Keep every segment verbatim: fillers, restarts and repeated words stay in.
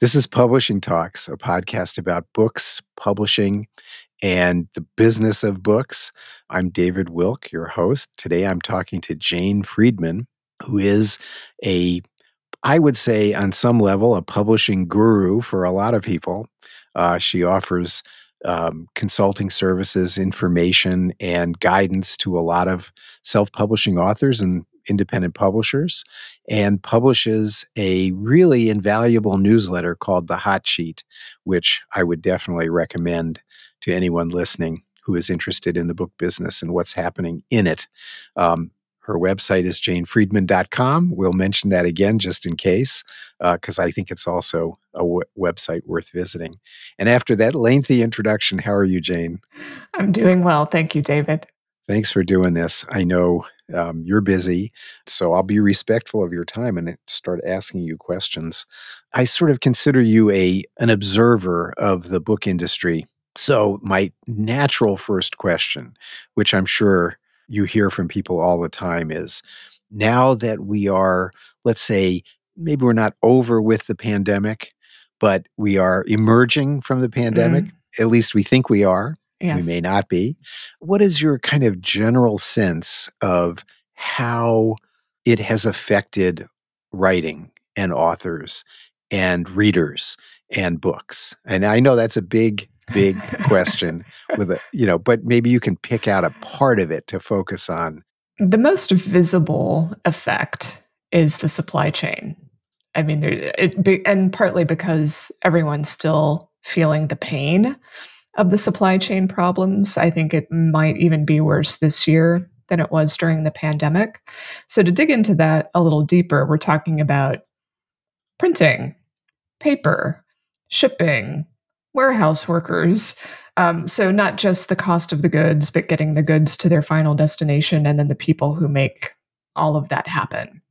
This is Publishing Talks, a podcast about books, publishing, and the business of books. I'm David Wilk, your host. Today I'm talking to Jane Friedman, who is a, I would say on some level, a publishing guru for a lot of people. Uh, she offers um, consulting services, information, and guidance to a lot of self-publishing authors and independent publishers, and publishes a really invaluable newsletter called The Hot Sheet, which I would definitely recommend to anyone listening who is interested in the book business and what's happening in it. Um, her website is jane friedman dot com. We'll mention that again just in case, because uh, I think it's also a w- website worth visiting. And after that lengthy introduction, how are you, Jane? I'm doing well. Thank you, David. Thanks for doing this. I know Um, you're busy, so I'll be respectful of your time and start asking you questions. I sort of consider you a an observer of the book industry. So my natural first question, which I'm sure you hear from people all the time, is now that we are, let's say, maybe we're not over with the pandemic, but we are emerging from the pandemic, mm-hmm. at least we think we are. Yes. We may not be. What is your kind of general sense of how it has affected writing and authors and readers and books? And I know that's a big, big question with a, you know, but maybe you can pick out a part of it to focus on. The most visible effect is the supply chain. I mean, there, it be, and partly because everyone's still feeling the pain of the supply chain problems. I think it might even be worse this year than it was during the pandemic. So to dig into that a little deeper, we're talking about printing, paper, shipping, warehouse workers. Um, so not just the cost of the goods, but getting the goods to their final destination and then the people who make all of that happen.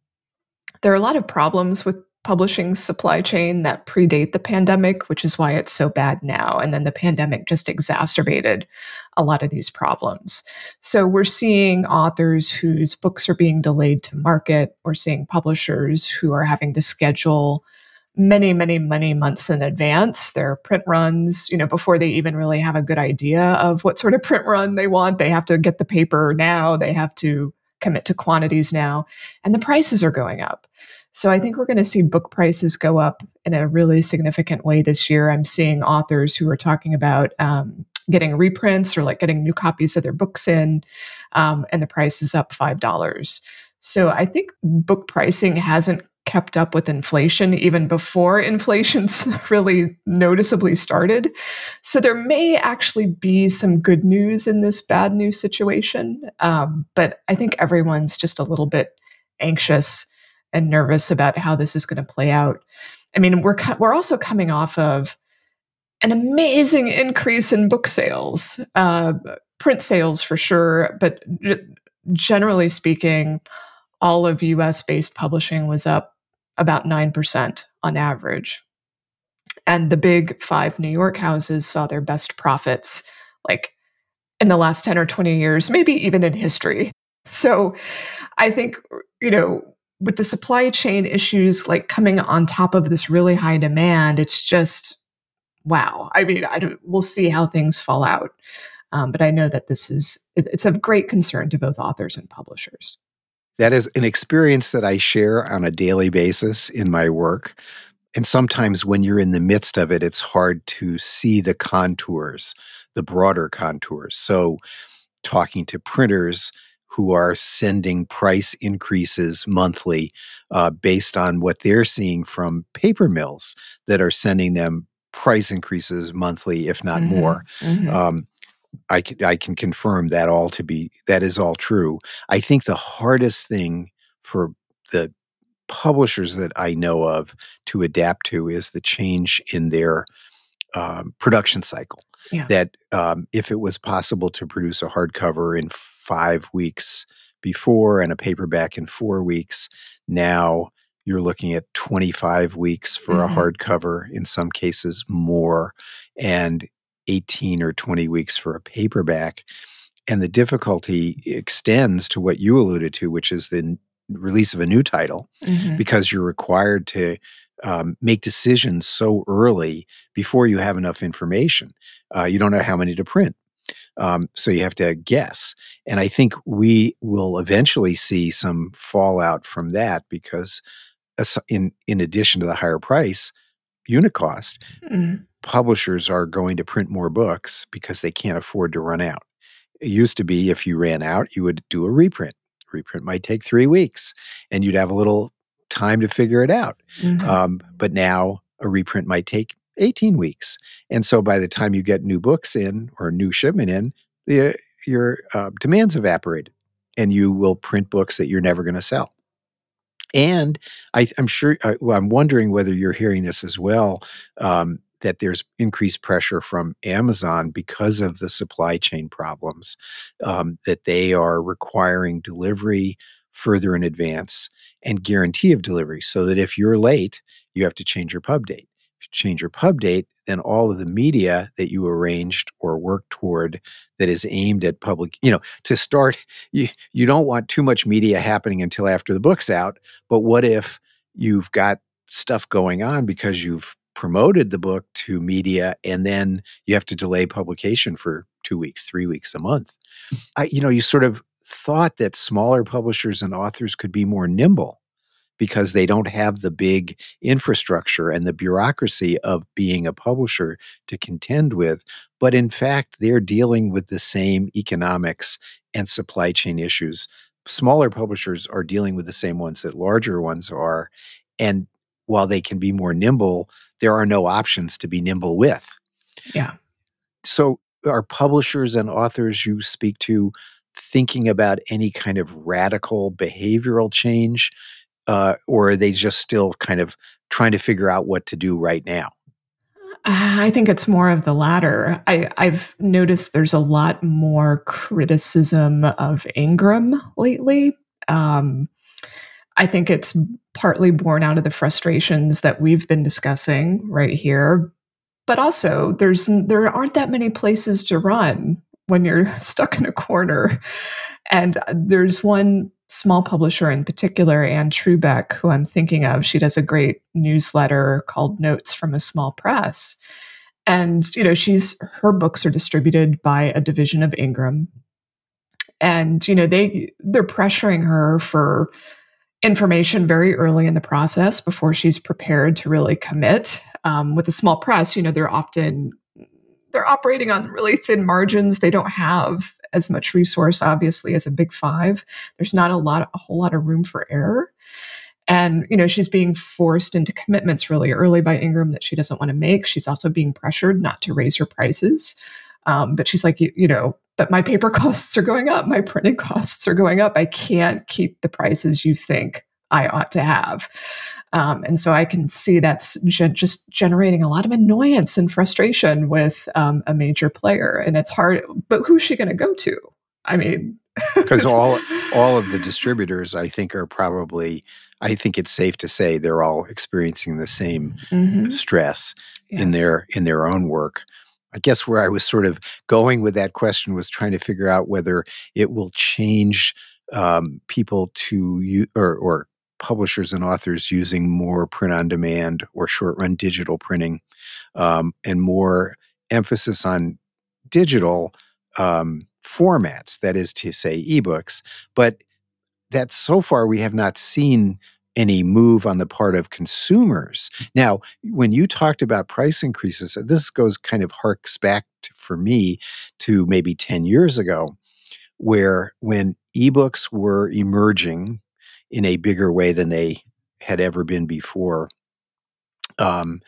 There are a lot of problems with publishing supply chain that predate the pandemic, which is why it's so bad now. And then the pandemic just exacerbated a lot of these problems. So we're seeing authors whose books are being delayed to market. We're seeing publishers who are having to schedule many, many, many months in advance their print runs, you know, before they even really have a good idea of what sort of print run they want. They have to get the paper now. They have to commit to quantities now. And the prices are going up. So I think we're going to see book prices go up in a really significant way this year. I'm seeing authors who are talking about um, getting reprints or like getting new copies of their books in, um, and the price is up five dollars. So I think book pricing hasn't kept up with inflation even before inflation's really noticeably started. So there may actually be some good news in this bad news situation, um, but I think everyone's just a little bit anxious and nervous about how this is going to play out. I mean, we're co- we're also coming off of an amazing increase in book sales, uh, print sales for sure, but g- generally speaking, all of U S-based publishing was up about nine percent on average. And the big five New York houses saw their best profits like in the last ten or twenty years, maybe even in history. So I think, you know, with the supply chain issues like coming on top of this really high demand, it's just, wow. I mean, I don't, we'll see how things fall out. Um, but I know that this is, it, it's of great concern to both authors and publishers. That is an experience that I share on a daily basis in my work. And sometimes when you're in the midst of it, it's hard to see the contours, the broader contours. So talking to printers who are sending price increases monthly uh, based on what they're seeing from paper mills that are sending them price increases monthly, if not mm-hmm. more. Mm-hmm. Um, I, c- I can confirm that all to be, that is all true. I think the hardest thing for the publishers that I know of to adapt to is the change in their um, production cycle. Yeah. That um, if it was possible to produce a hardcover in five weeks before and a paperback in four weeks, now you're looking at twenty-five weeks for mm-hmm. a hardcover, in some cases more, and eighteen or twenty weeks for a paperback. And the difficulty extends to what you alluded to, which is the n- release of a new title, mm-hmm. because you're required to um, make decisions so early before you have enough information. Uh, you don't know how many to print. Um, so you have to guess. And I think we will eventually see some fallout from that because in, in addition to the higher price, unit cost, mm. publishers are going to print more books because they can't afford to run out. It used to be if you ran out, you would do a reprint. Reprint might take three weeks and you'd have a little time to figure it out. Mm-hmm. Um, but now a reprint might take eighteen weeks. And so by the time you get new books in or new shipment in, the, your uh, demands evaporate and you will print books that you're never going to sell. And I, I'm sure, I, well, I'm wondering whether you're hearing this as well, um, that there's increased pressure from Amazon because of the supply chain problems, um, that they are requiring delivery further in advance and guarantee of delivery so that if you're late, you have to change your pub date. If you change your pub date, then all of the media that you arranged or worked toward that is aimed at public, you know, to start, you, you don't want too much media happening until after the book's out. But what if you've got stuff going on because you've promoted the book to media and then you have to delay publication for two weeks, three weeks, a month. I, you know, you sort of thought that smaller publishers and authors could be more nimble because they don't have the big infrastructure and the bureaucracy of being a publisher to contend with. But in fact, they're dealing with the same economics and supply chain issues. Smaller publishers are dealing with the same ones that larger ones are. And while they can be more nimble, there are no options to be nimble with. Yeah. So are publishers and authors you speak to thinking about any kind of radical behavioral change, uh, or are they just still kind of trying to figure out what to do right now? I think it's more of the latter. I, I've noticed there's a lot more criticism of Ingram lately. Um, I think it's partly born out of the frustrations that we've been discussing right here, but also there's there aren't that many places to run when you're stuck in a corner. And there's one small publisher in particular, Ann Trubek, who I'm thinking of. She does a great newsletter called Notes from a Small Press, and you know she's her books are distributed by a division of Ingram, and you know they they're pressuring her for information very early in the process before she's prepared to really commit. Um, with a small press, you know, they're often, they're operating on really thin margins. They don't have as much resource, obviously, as a big five. There's not a lot, a whole lot of room for error. And, you know, she's being forced into commitments really early by Ingram that she doesn't want to make. She's also being pressured not to raise her prices. Um, but she's like, you, you know, but my paper costs are going up. My printing costs are going up. I can't keep the prices you think I ought to have. Um, and so I can see that's gen- just generating a lot of annoyance and frustration with um, a major player. And it's hard, but who's she going to go to? I mean, because all all of the distributors, I think, are probably, I think it's safe to say they're all experiencing the same mm-hmm. stress yes. in their in their own work. I guess where I was sort of going with that question was trying to figure out whether it will change um, people to u- or, or publishers and authors using more print-on-demand or short-run digital printing um, and more emphasis on digital um, formats, that is to say ebooks. But that so far we have not seen any move on the part of consumers. Now, when you talked about price increases, this goes kind of harks back to, for me to maybe ten years ago, where when ebooks were emerging in a bigger way than they had ever been before, um,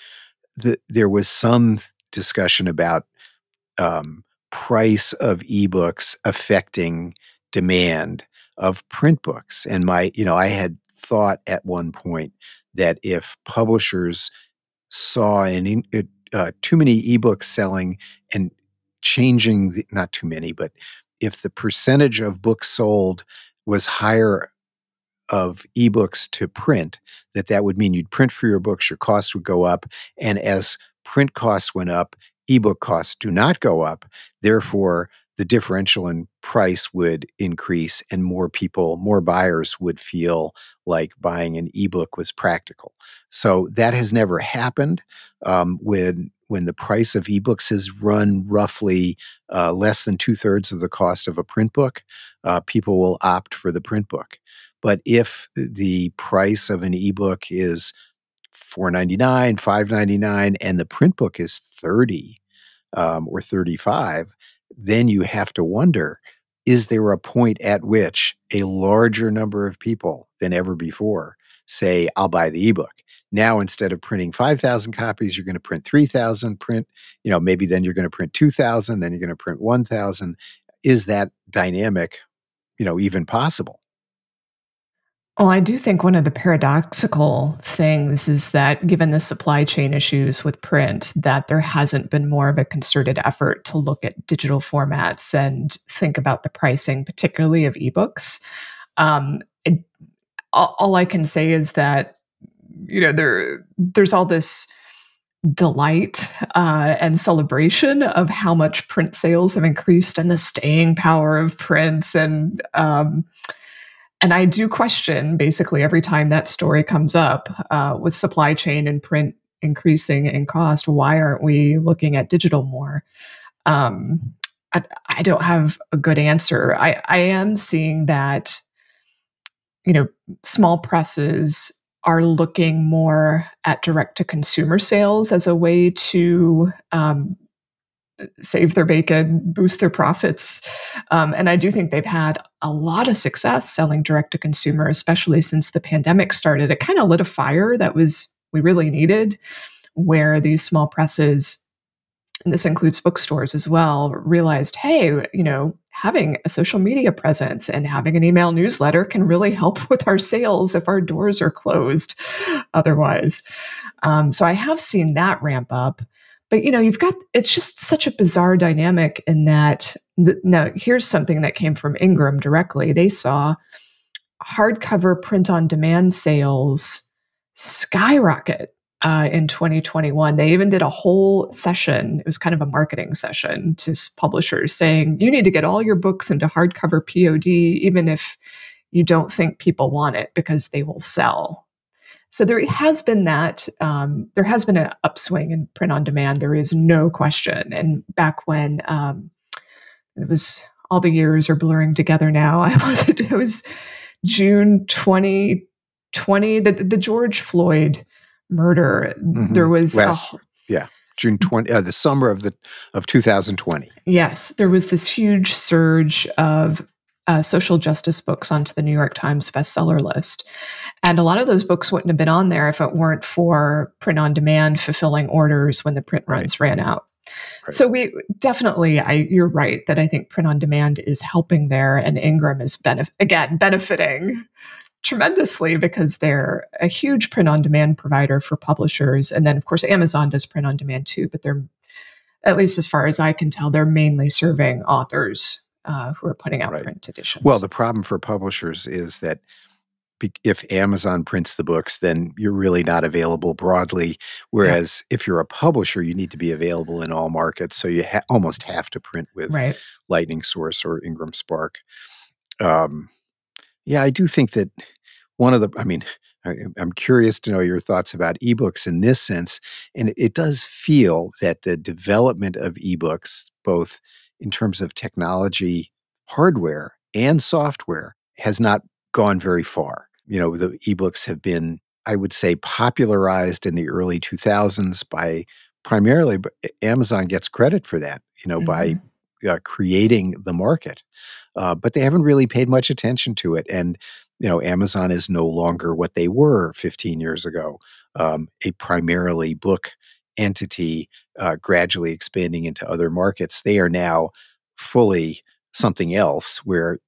the, there was some discussion about um, price of ebooks affecting demand of print books. And my, you know, I had thought at one point that if publishers saw an, uh, too many ebooks selling and changing, the, not too many, but if the percentage of books sold was higher of ebooks to print, that that would mean you'd print fewer books, your costs would go up. And as print costs went up, ebook costs do not go up. Therefore, the differential in price would increase and more people, more buyers would feel like buying an ebook was practical. So that has never happened. Um, when when the price of ebooks has run roughly uh, less than two-thirds of the cost of a print book, uh, people will opt for the print book. But if the price of an ebook is four ninety-nine, five ninety-nine, and the print book is thirty um, or thirty-five, then you have to wonder, is there a point at which a larger number of people than ever before say, I'll buy the ebook? Now, instead of printing five thousand copies, you're going to print three thousand, print, you know, maybe then you're going to print two thousand, then you're going to print one thousand. Is that dynamic, you know, even possible? Oh, I do think one of the paradoxical things is that given the supply chain issues with print, that there hasn't been more of a concerted effort to look at digital formats and think about the pricing, particularly of ebooks. Um, it, all, all I can say is that, you know, there there's all this delight uh, and celebration of how much print sales have increased and the staying power of print and, um, And I do question basically every time that story comes up uh, with supply chain and print increasing in cost, why aren't we looking at digital more? Um, I, I don't have a good answer. I, I am seeing that, you know, small presses are looking more at direct-to-consumer sales as a way to um, save their bacon, boost their profits. Um, and I do think they've had a lot of success selling direct to consumer, especially since the pandemic started. It kind of lit a fire that was we really needed, where these small presses, and this includes bookstores as well, realized, hey, you know, having a social media presence and having an email newsletter can really help with our sales if our doors are closed otherwise. Um, so I have seen that ramp up. But, you know, you've got, it's just such a bizarre dynamic in that, th- now here's something that came from Ingram directly. They saw hardcover print-on-demand sales skyrocket uh, in twenty twenty-one. They even did a whole session. It was kind of a marketing session to publishers saying, you need to get all your books into hardcover P O D, even if you don't think people want it, because they will sell. So there has been that, um, there has been an upswing in print on demand. There is no question. And back when um, it was, all the years are blurring together now. I was, it was June twenty twenty, the, the George Floyd murder. Mm-hmm. There was, Last, oh, yeah, June twentieth, uh, the summer of the of two thousand twenty. Yes, there was this huge surge of Uh, social justice books onto the New York Times bestseller list. And a lot of those books wouldn't have been on there if it weren't for print-on-demand fulfilling orders when the print runs right. ran out. Right. So we definitely, I, you're right, that I think print-on-demand is helping there, and Ingram is, benef- again, benefiting tremendously because they're a huge print-on-demand provider for publishers. And then, of course, Amazon does print-on-demand too, but they're, at least as far as I can tell, they're mainly serving authors Uh, who are putting out right. print editions. Well, the problem for publishers is that be- if Amazon prints the books, then you're really not available broadly. Whereas yeah. if you're a publisher, you need to be available in all markets. So you ha- almost have to print with right. Lightning Source or IngramSpark. Um, yeah, I do think that one of the, I mean, I, I'm curious to know your thoughts about ebooks in this sense. And it does feel that the development of ebooks, both in terms of technology, hardware, and software, has not gone very far. You know, the ebooks have been, I would say, popularized in the early two thousands by primarily, Amazon gets credit for that, you know, mm-hmm. by uh, creating the market. Uh, but they haven't really paid much attention to it. And, you know, Amazon is no longer what they were fifteen years ago, um, a primarily book entity uh, gradually expanding into other markets. They are now fully something else where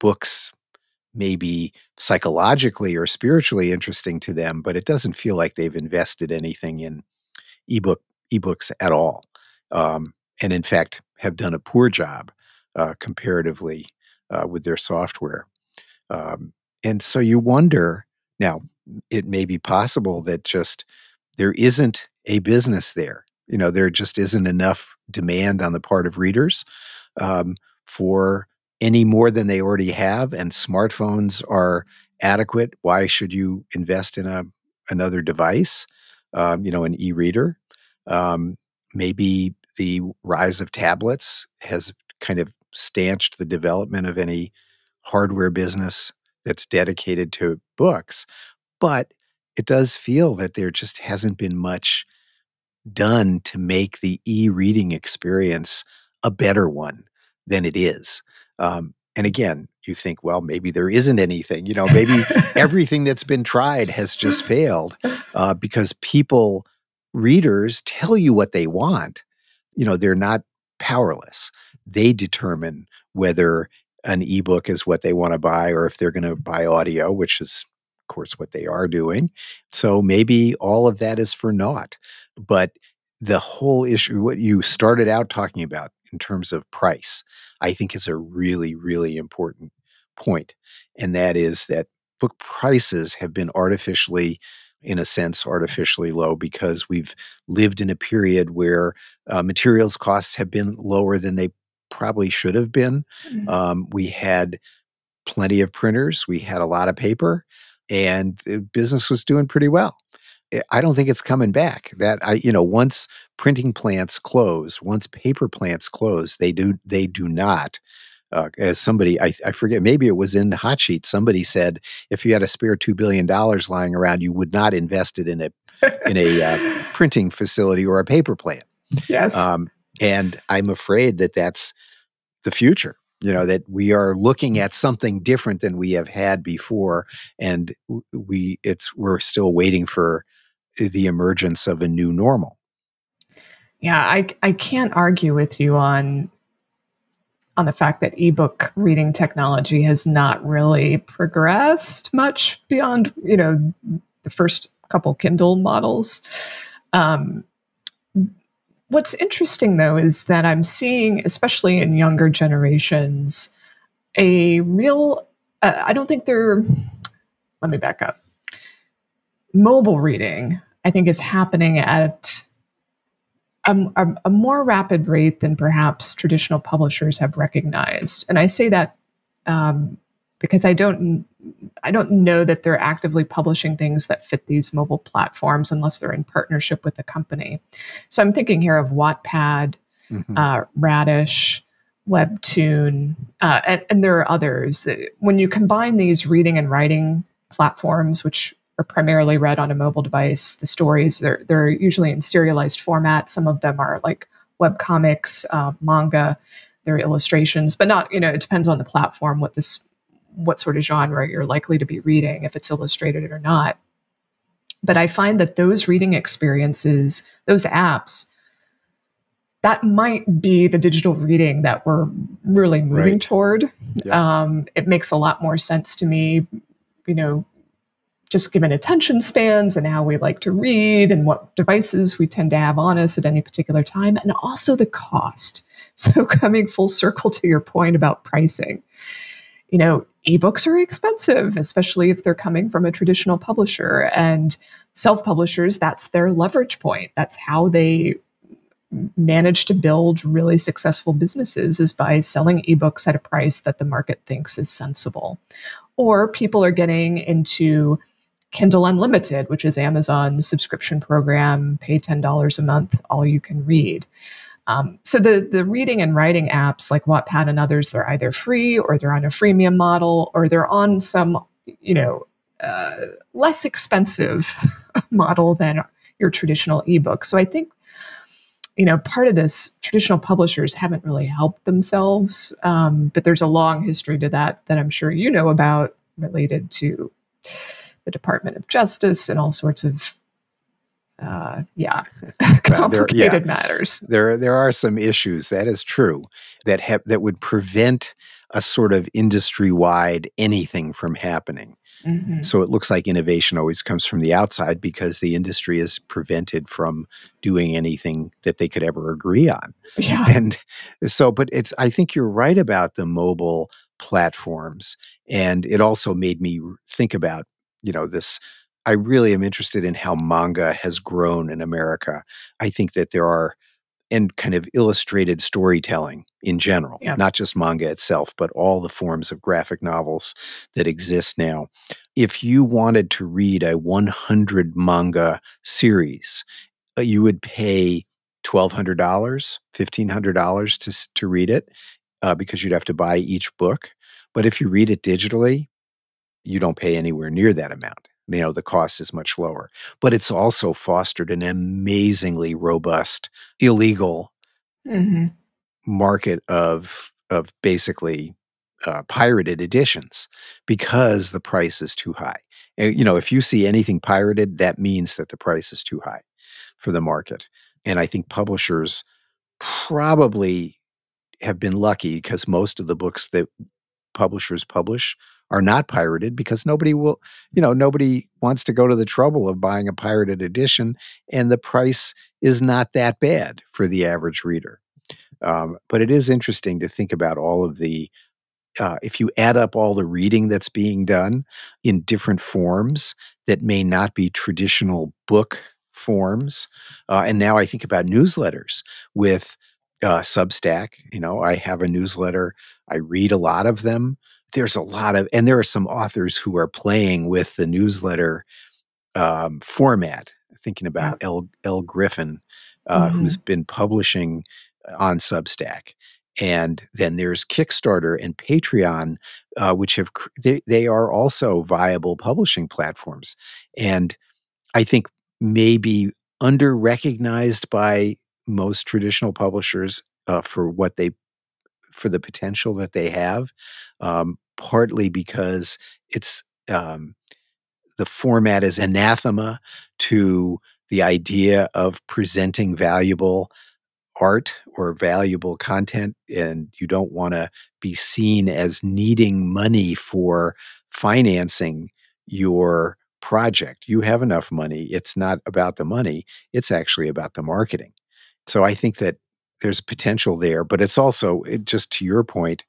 books may be psychologically or spiritually interesting to them, but it doesn't feel like they've invested anything in ebook ebooks at all. Um, and in fact, have done a poor job uh, comparatively uh, with their software. Um, and so you wonder, now, it may be possible that just there isn't a business there. You know, there just isn't enough demand on the part of readers um, for any more than they already have, and smartphones are adequate. Why should you invest in a another device? Um, you know, an e-reader. Um, maybe the rise of tablets has kind of stanched the development of any hardware business that's dedicated to books, but it does feel that there just hasn't been much done to make the e-reading experience a better one than it is. Um, and again, you think, well, maybe there isn't anything, you know, maybe everything that's been tried has just failed uh, because people, readers, tell you what they want. You know, they're not powerless. They determine whether an ebook is what they want to buy or if they're going to buy audio, which is, of course, what they are doing. So maybe all of that is for naught. But the whole issue, what you started out talking about in terms of price, I think is a really, really important point. And that is that book prices have been artificially, in a sense, artificially low because we've lived in a period where uh, materials costs have been lower than they probably should have been. Mm-hmm. Um, we had plenty of printers. We had a lot of paper and business was doing pretty well. I don't think it's coming back. That I, you know, once printing plants close, once paper plants close, they do they do not. Uh, as somebody, I, I forget, maybe it was in the Hot Sheet. Somebody said, if you had a spare two billion dollars lying around, you would not invest it in a in a uh, printing facility or a paper plant. Yes, um, and I'm afraid that that's the future. You know, that we are looking at something different than we have had before, and we it's we're still waiting for the emergence of a new normal. Yeah, I I can't argue with you on on the fact that ebook reading technology has not really progressed much beyond, you know, the first couple Kindle models. Um, what's interesting though is that I'm seeing, especially in younger generations, a real, uh, I don't think they're, let me back up. Mobile reading, I think, is happening at a, a, a more rapid rate than perhaps traditional publishers have recognized. And I say that um, because I don't, I don't know that they're actively publishing things that fit these mobile platforms unless they're in partnership with a company. So I'm thinking here of Wattpad, mm-hmm. uh, Radish, Webtoon, uh, and, and there are others. When you combine these reading and writing platforms, which are primarily read on a mobile device. The stories, they're, they're usually in serialized format. Some of them are like webcomics, uh, manga, they're illustrations, but not, you know, it depends on the platform, what this, what sort of genre you're likely to be reading, if it's illustrated or not. But I find that those reading experiences, those apps, that might be the digital reading that we're really moving right. toward. Yeah. Um, it makes a lot more sense to me, you know, just given attention spans and how we like to read and what devices we tend to have on us at any particular time, and also the cost. So coming full circle to your point about pricing, you know, ebooks are expensive, especially if they're coming from a traditional publisher, and self-publishers, that's their leverage point. That's how they manage to build really successful businesses, is by selling ebooks at a price that the market thinks is sensible. Or people are getting into Kindle Unlimited, which is Amazon's subscription program, pay ten dollars a month, all you can read. Um, so the, the reading and writing apps like Wattpad and others, they're either free or they're on a freemium model, or they're on some, you know, uh, less expensive model than your traditional ebook. So I think, you know, part of this, traditional publishers haven't really helped themselves, um, but there's a long history to that that I'm sure you know about, related to the Department of Justice and all sorts of, uh, yeah, complicated well, there, yeah. matters. There, there are some issues, that is true, that have that would prevent a sort of industry-wide anything from happening. Mm-hmm. So it looks like innovation always comes from the outside because the industry is prevented from doing anything that they could ever agree on. Yeah. And so, but it's, I think you're right about the mobile platforms. And it also made me think about, you know, this, I really am interested in how manga has grown in America. I think that there are and kind of illustrated storytelling in general, yeah. not just manga itself, but all the forms of graphic novels that exist now. If you wanted to read a one hundred manga series, you would pay twelve hundred dollars, fifteen hundred dollars to, to read it uh, because you'd have to buy each book. But if you read it digitally, you don't pay anywhere near that amount. You know, the cost is much lower. But it's also fostered an amazingly robust, illegal mm-hmm. market of of basically uh, pirated editions because the price is too high. And, you know, if you see anything pirated, that means that the price is too high for the market. And I think publishers probably have been lucky because most of the books that publishers publish are not pirated because nobody will, you know, nobody wants to go to the trouble of buying a pirated edition, and the price is not that bad for the average reader. Um, but it is interesting to think about all of the, uh, if you add up all the reading that's being done in different forms that may not be traditional book forms. Uh, and now I think about newsletters with uh, Substack. You know, I have a newsletter. I read a lot of them. There's a lot of, and there are some authors who are playing with the newsletter um, format, thinking about L. L. Griffin, uh, mm-hmm. who's been publishing on Substack. And then there's Kickstarter and Patreon, uh, which have, they, they are also viable publishing platforms. And I think maybe under-recognized by most traditional publishers uh, for what they for the potential that they have, um, partly because it's um, the format is anathema to the idea of presenting valuable art or valuable content, and you don't want to be seen as needing money for financing your project. You have enough money. It's not about the money. It's actually about the marketing. So I think that there's potential there, but it's also, it, just to your point,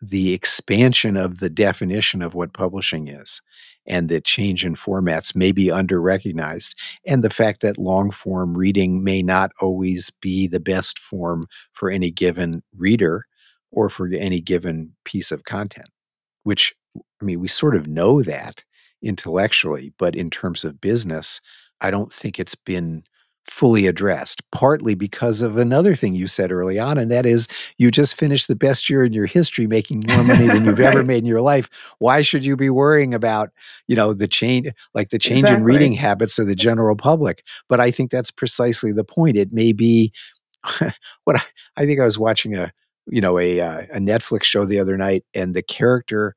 the expansion of the definition of what publishing is and the change in formats may be under-recognized, and the fact that long-form reading may not always be the best form for any given reader or for any given piece of content, which, I mean, we sort of know that intellectually, but in terms of business, I don't think it's been fully addressed, partly because of another thing you said early on, and that is you just finished the best year in your history making more money than you've right. ever made in your life. Why should you be worrying about, you know, the change, like the change exactly. in reading habits of the general public? But I think that's precisely the point. It may be what I, I think I was watching a, you know, a, uh, a Netflix show the other night, and the character,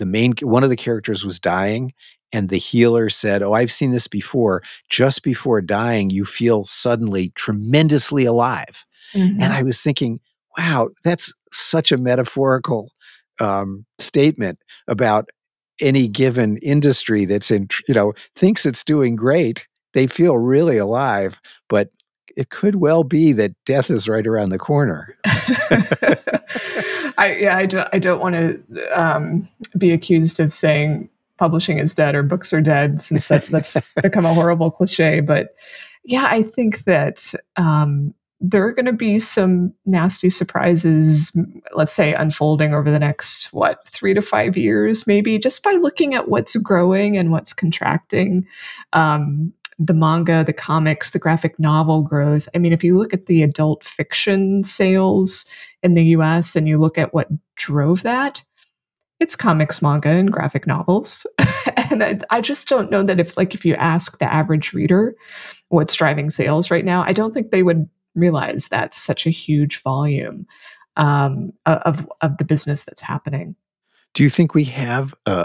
the main, one of the characters was dying, and the healer said, oh, I've seen this before. Just before dying, you feel suddenly tremendously alive. Mm-hmm. And I was thinking, wow, that's such a metaphorical um, statement about any given industry that's in, you know, thinks it's doing great. They feel really alive, but it could well be that death is right around the corner. I, yeah, I, do, I don't want to um, be accused of saying publishing is dead or books are dead, since that, that's become a horrible cliche. But yeah, I think that um, there are going to be some nasty surprises, let's say, unfolding over the next, what, three to five years, maybe, just by looking at what's growing and what's contracting. Um, the manga, the comics, the graphic novel growth. I mean, if you look at the adult fiction sales in the U S and you look at what drove that, it's comics, manga, and graphic novels. And I, I just don't know that if, like, if you ask the average reader what's driving sales right now, I don't think they would realize that's such a huge volume um, of, of the business that's happening. Do you think we have, uh,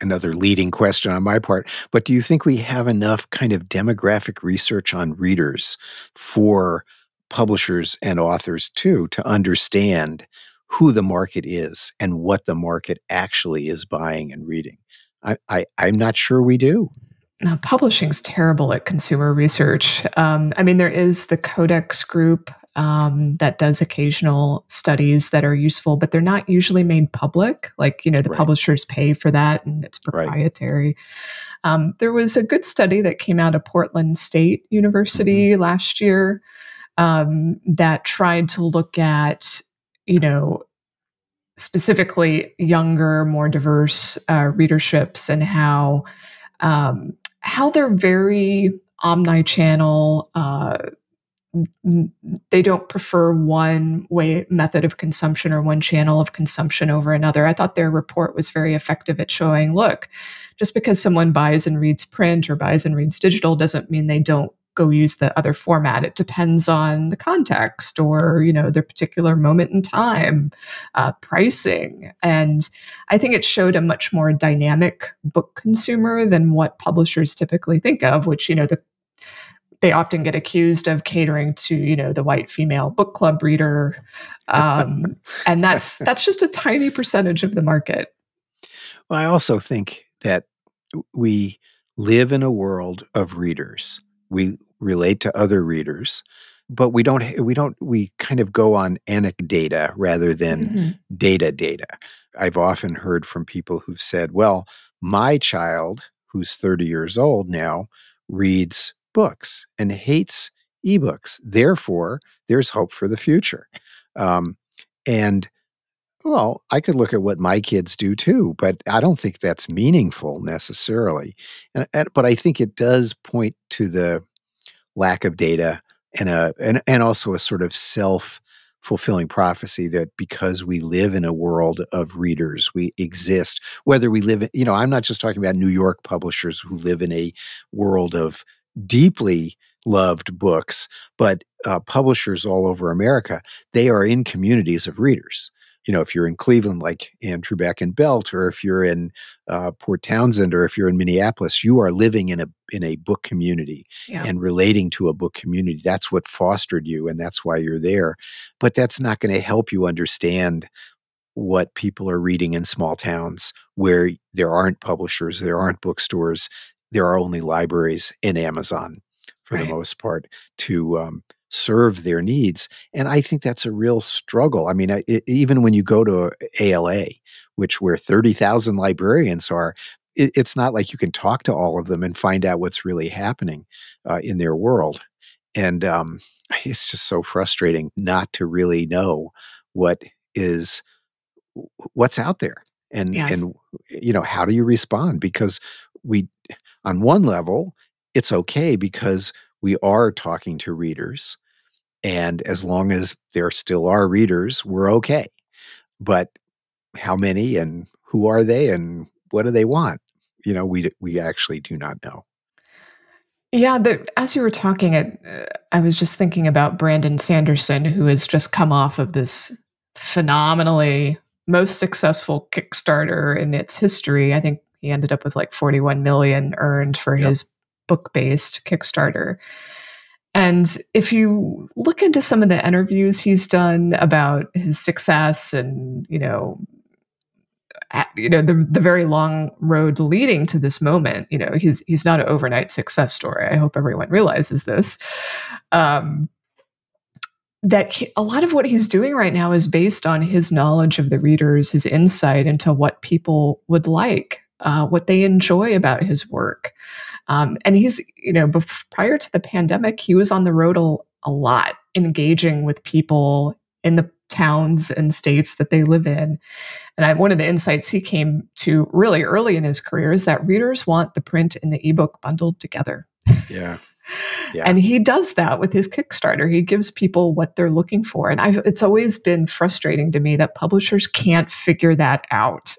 another leading question on my part, but do you think we have enough kind of demographic research on readers for publishers and authors too, to understand who the market is and what the market actually is buying and reading? I, I, I'm not sure we do. Now, publishing's terrible at consumer research. Um, I mean, there is the Codex group um, that does occasional studies that are useful, but they're not usually made public. Like, you know, the right. publishers pay for that and it's proprietary. Right. Um, there was a good study that came out of Portland State University mm-hmm. last year um, that tried to look at, you know, specifically younger, more diverse uh, readerships and how um, how they're very omni-channel. Uh, they don't prefer one way method of consumption or one channel of consumption over another. I thought their report was very effective at showing, look, just because someone buys and reads print or buys and reads digital doesn't mean they don't go use the other format. It depends on the context or, you know, their particular moment in time, uh, pricing. And I think it showed a much more dynamic book consumer than what publishers typically think of, which, you know, the they often get accused of catering to, you know, the white female book club reader. Um, and that's that's just a tiny percentage of the market. Well, I also think that we live in a world of readers. We relate to other readers, but we don't, we don't, we kind of go on anecdata rather than mm-hmm. data data. I've often heard from people who've said, well, my child, who's thirty years old now, reads books and hates ebooks. Therefore, there's hope for the future. Um, and well, I could look at what my kids do too, but I don't think that's meaningful necessarily. And, and, but I think it does point to the lack of data and a and, and also a sort of self-fulfilling prophecy that because we live in a world of readers, we exist. Whether we live, in, you know, I'm not just talking about New York publishers who live in a world of deeply loved books, but uh, publishers all over America, they are in communities of readers. You know, if you're in Cleveland, like Ann Trubek and Belt, or if you're in uh, Port Townsend, or if you're in Minneapolis, you are living in a in a book community yeah. and relating to a book community. That's what fostered you, and that's why you're there. But that's not going to help you understand what people are reading in small towns where there aren't publishers, there aren't bookstores. There are only libraries and Amazon, for right. the most part, to um, serve their needs. And I think that's a real struggle. I mean, I, it, even when you go to A L A, which where thirty thousand librarians are, it, it's not like you can talk to all of them and find out what's really happening uh, in their world. And um, it's just so frustrating not to really know what is what's out there and yes. and you know, how do you respond? Because we. On one level, it's okay because we are talking to readers, and as long as there still are readers, we're okay. But how many and who are they and what do they want? You know, we we actually do not know. Yeah, the, as you were talking, it, uh, I was just thinking about Brandon Sanderson, who has just come off of this phenomenally most successful Kickstarter in its history, I think. He ended up with like forty-one million dollars earned for yep. his book-based Kickstarter. And if you look into some of the interviews he's done about his success and, you know, at, you know, the, the very long road leading to this moment, you know, he's, he's not an overnight success story. I hope everyone realizes this. Um, that he, a lot of what he's doing right now is based on his knowledge of the readers, his insight into what people would like. Uh, what they enjoy about his work. Um, and he's, you know, before, prior to the pandemic, he was on the road a, a lot, engaging with people in the towns and states that they live in. And I, one of the insights he came to really early in his career is that readers want the print and the ebook bundled together. Yeah. Yeah. And he does that with his Kickstarter. He gives people what they're looking for. And I've, it's always been frustrating to me that publishers can't figure that out.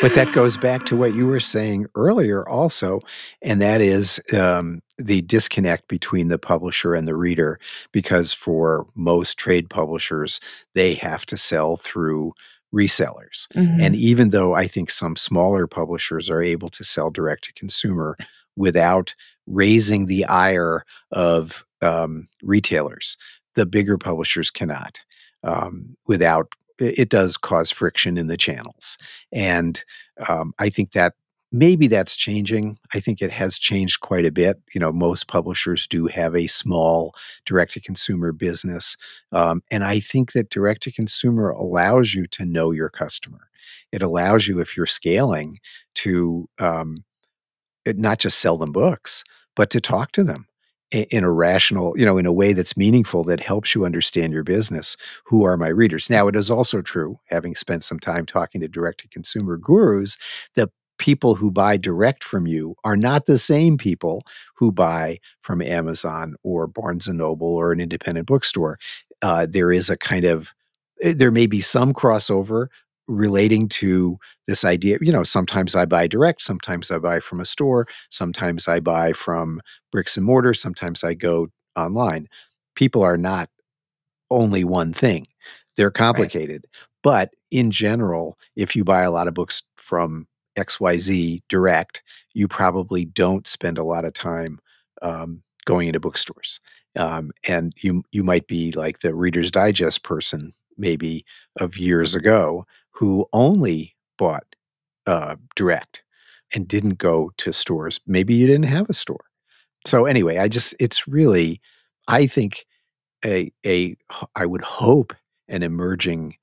But that goes back to what you were saying earlier also, and that is um, the disconnect between the publisher and the reader, because for most trade publishers, they have to sell through resellers. Mm-hmm. And even though I think some smaller publishers are able to sell direct to consumer without raising the ire of um, retailers, the bigger publishers cannot um, without it does cause friction in the channels. And um, I think that maybe that's changing. I think it has changed quite a bit. You know, most publishers do have a small direct-to-consumer business. Um, and I think that direct-to-consumer allows you to know your customer. It allows you, if you're scaling, to um, not just sell them books, but to talk to them in a rational, you know, in a way that's meaningful, that helps you understand your business. Who are my readers? Now, it is also true, having spent some time talking to direct-to-consumer gurus, that people who buy direct from you are not the same people who buy from Amazon or Barnes and Noble or an independent bookstore. Uh, there is a kind of, there may be some crossover relating to this idea. You know, sometimes I buy direct, sometimes I buy from a store, sometimes I buy from bricks and mortar, sometimes I go online. People are not only one thing. They're complicated. Right. But in general, if you buy a lot of books from X Y Z direct, you probably don't spend a lot of time um, going into bookstores. Um, and you you might be like the Reader's Digest person, maybe, of years ago, who only bought uh, direct and didn't go to stores. Maybe you didn't have a store. So anyway, I just, it's really, I think, a, a I would hope an emerging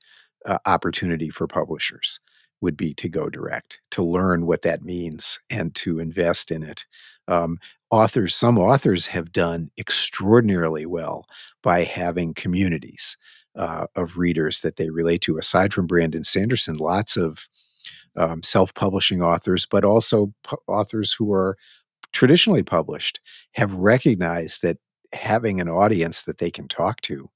uh, opportunity for publishers would be to go direct, to learn what that means and to invest in it. Um, authors, some authors have done extraordinarily well by having communities Uh, of readers that they relate to. Aside from Brandon Sanderson, lots of um, self-publishing authors, but also pu- authors who are traditionally published, have recognized that having an audience that they can talk to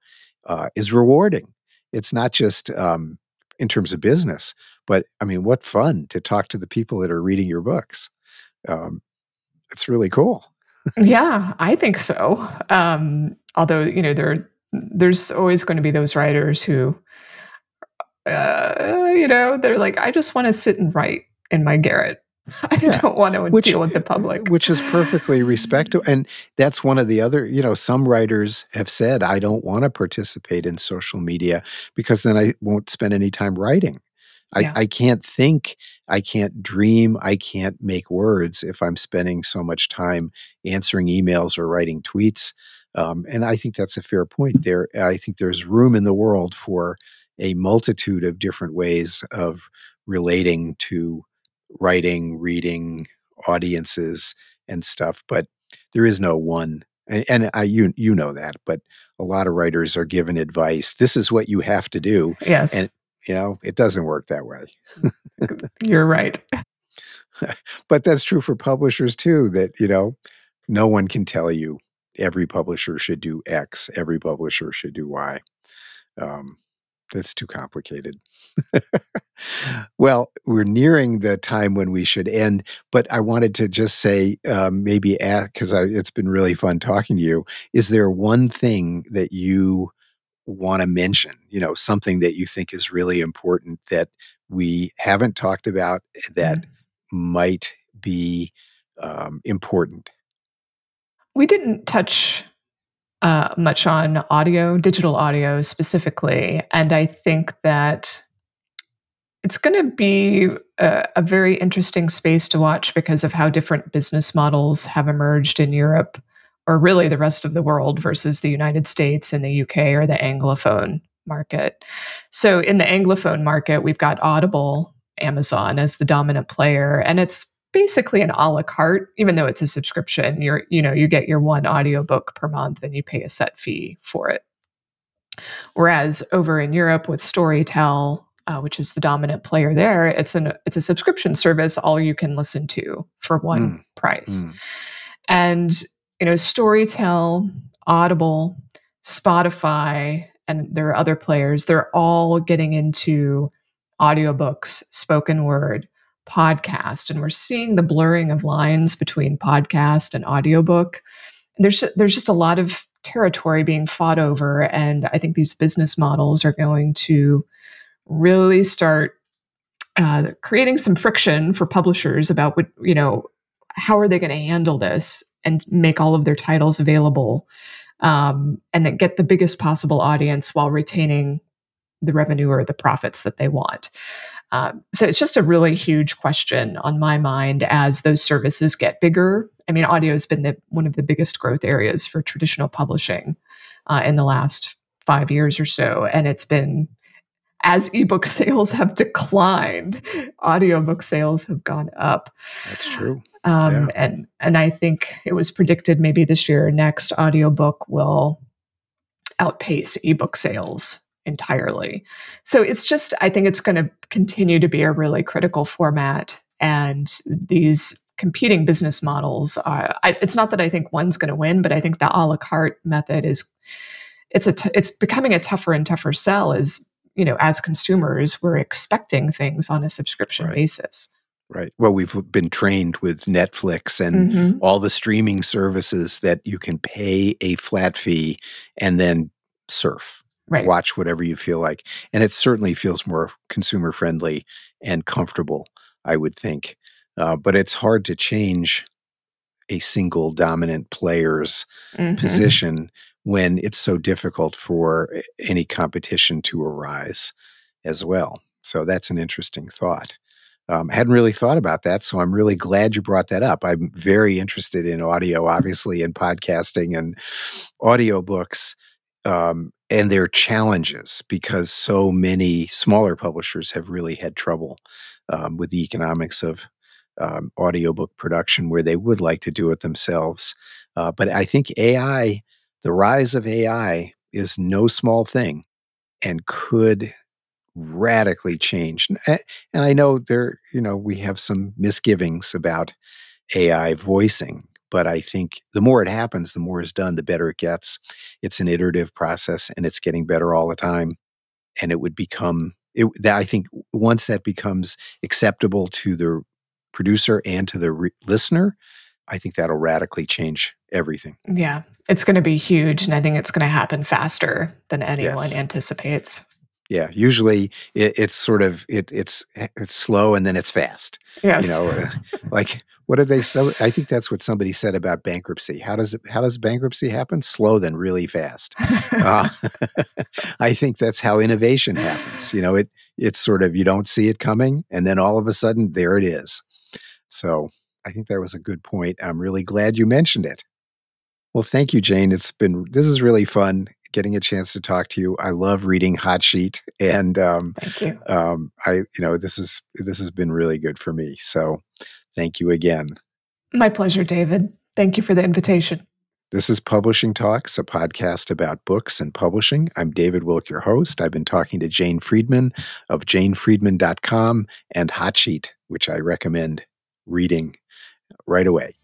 uh, is rewarding. It's not just um, in terms of business, but I mean, what fun to talk to the people that are reading your books. Um, it's really cool. Yeah, I think so. Um, although, you know, there are There's always going to be those writers who, uh, you know, they're like, I just want to sit and write in my garret. I yeah. don't want to which, deal with the public. Which is perfectly respectable. And that's one of the other, you know, some writers have said, I don't want to participate in social media because then I won't spend any time writing. I, yeah. I can't think, I can't dream, I can't make words if I'm spending so much time answering emails or writing tweets. Um, and I think that's a fair point there. I think there's room in the world for a multitude of different ways of relating to writing, reading, audiences, and stuff. But there is no one, and, and I, you you know that. But a lot of writers are given advice. This is what you have to do. Yes, and you know it doesn't work that way. You're right. But that's true for publishers too. That you know, no one can tell you every publisher should do X, every publisher should do Y. Um, that's too complicated. Well, we're nearing the time when we should end, but I wanted to just say, um, maybe ask, because it's been really fun talking to you, is there one thing that you want to mention, you know, something that you think is really important that we haven't talked about that mm-hmm. might be um, important? We didn't touch uh, much on audio, digital audio specifically, and I think that it's going to be a, a very interesting space to watch because of how different business models have emerged in Europe, or really the rest of the world, versus the United States and the U K or the Anglophone market. So in the Anglophone market, we've got Audible, Amazon as the dominant player, and it's basically an a la carte. Even though it's a subscription, you're, you know, you get your one audiobook per month and you pay a set fee for it. Whereas over in Europe with Storytel, uh, which is the dominant player there, it's an it's a subscription service, all you can listen to for one mm. price. Mm. And, you know, Storytel, Audible, Spotify, and there are other players, they're all getting into audiobooks, spoken word, podcast, and we're seeing the blurring of lines between podcast and audiobook. There's there's just a lot of territory being fought over, and I think these business models are going to really start uh, creating some friction for publishers about what, you know, how are they going to handle this and make all of their titles available, um, and then get the biggest possible audience while retaining the revenue or the profits that they want. Um, so it's just a really huge question on my mind as those services get bigger. I mean, audio has been the, one of the biggest growth areas for traditional publishing uh, in the last five years or so. And it's been, as ebook sales have declined, audiobook sales have gone up. That's true. Um, yeah. And and I think it was predicted maybe this year or next, audiobook will outpace ebook sales entirely. So it's just, I think it's going to continue to be a really critical format. And these competing business models are, I, it's not that I think one's going to win, but I think the a la carte method is, it's a t- it's becoming a tougher and tougher sell as, you know, as consumers, we're expecting things on a subscription right. basis. Right. Well, we've been trained with Netflix and mm-hmm. all the streaming services that you can pay a flat fee and then surf, right. watch whatever you feel like. And it certainly feels more consumer friendly and comfortable, I would think. Uh, but it's hard to change a single dominant player's mm-hmm. position when it's so difficult for any competition to arise as well. So that's an interesting thought. Um, hadn't really thought about that, so I'm really glad you brought that up. I'm very interested in audio, obviously, and podcasting and audiobooks um, and their challenges, because so many smaller publishers have really had trouble um, with the economics of um, audiobook production, where they would like to do it themselves. Uh, but I think A I, the rise of A I, is no small thing and could radically changed. And I know there, you know, we have some misgivings about A I voicing, but I think the more it happens, the more is done, the better it gets. It's an iterative process and it's getting better all the time. And it would become, it, I think once that becomes acceptable to the producer and to the re- listener, I think that'll radically change everything. Yeah, it's going to be huge. And I think it's going to happen faster than anyone yes. anticipates. Yeah, usually it, it's sort of it, it's it's slow and then it's fast. Yes, you know, like what did they say? I think that's what somebody said about bankruptcy. How does it, how does bankruptcy happen? Slow then really fast. uh, I think that's how innovation happens. You know, it it's sort of you don't see it coming, and then all of a sudden there it is. So I think that was a good point. I'm really glad you mentioned it. Well, thank you, Jane. It's been this is really fun. Getting a chance to talk to you. I love reading Hot Sheet, and um, thank you. Um, I, you know, this is this has been really good for me. So, thank you again. My pleasure, David. Thank you for the invitation. This is Publishing Talks, a podcast about books and publishing. I'm David Wilk, your host. I've been talking to Jane Friedman of jane friedman dot com and Hot Sheet, which I recommend reading right away.